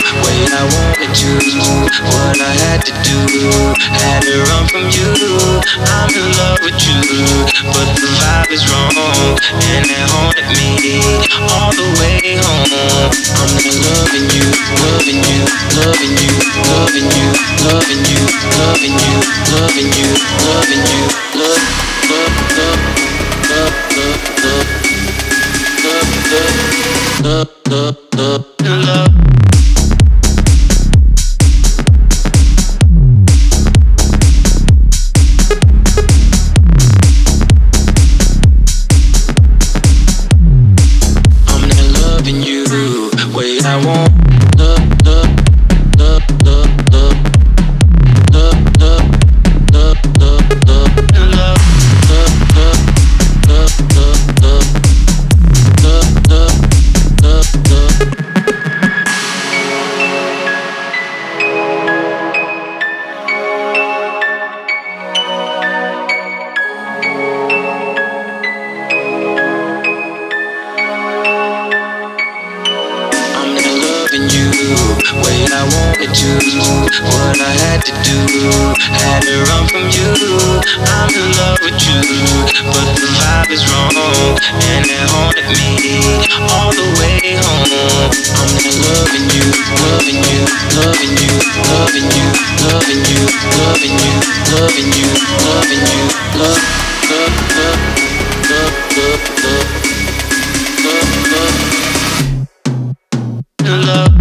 way I wanted to, what I had to do, had to run from you. I'm in love with you, but the vibe is wrong, and it haunted me all the way home. I'm in loving you, loving you, loving you, loving you, loving you, loving you, loving you, loving you, love. Way I wanted to, what I had to do, had to run from you. I'm in love with you, but the vibe is wrong, and it haunted me all the way home. I'm in loving you, loving you, loving you, loving you, loving you, loving you, loving you, loving you, love, love, love, love, love, love, love, love, love.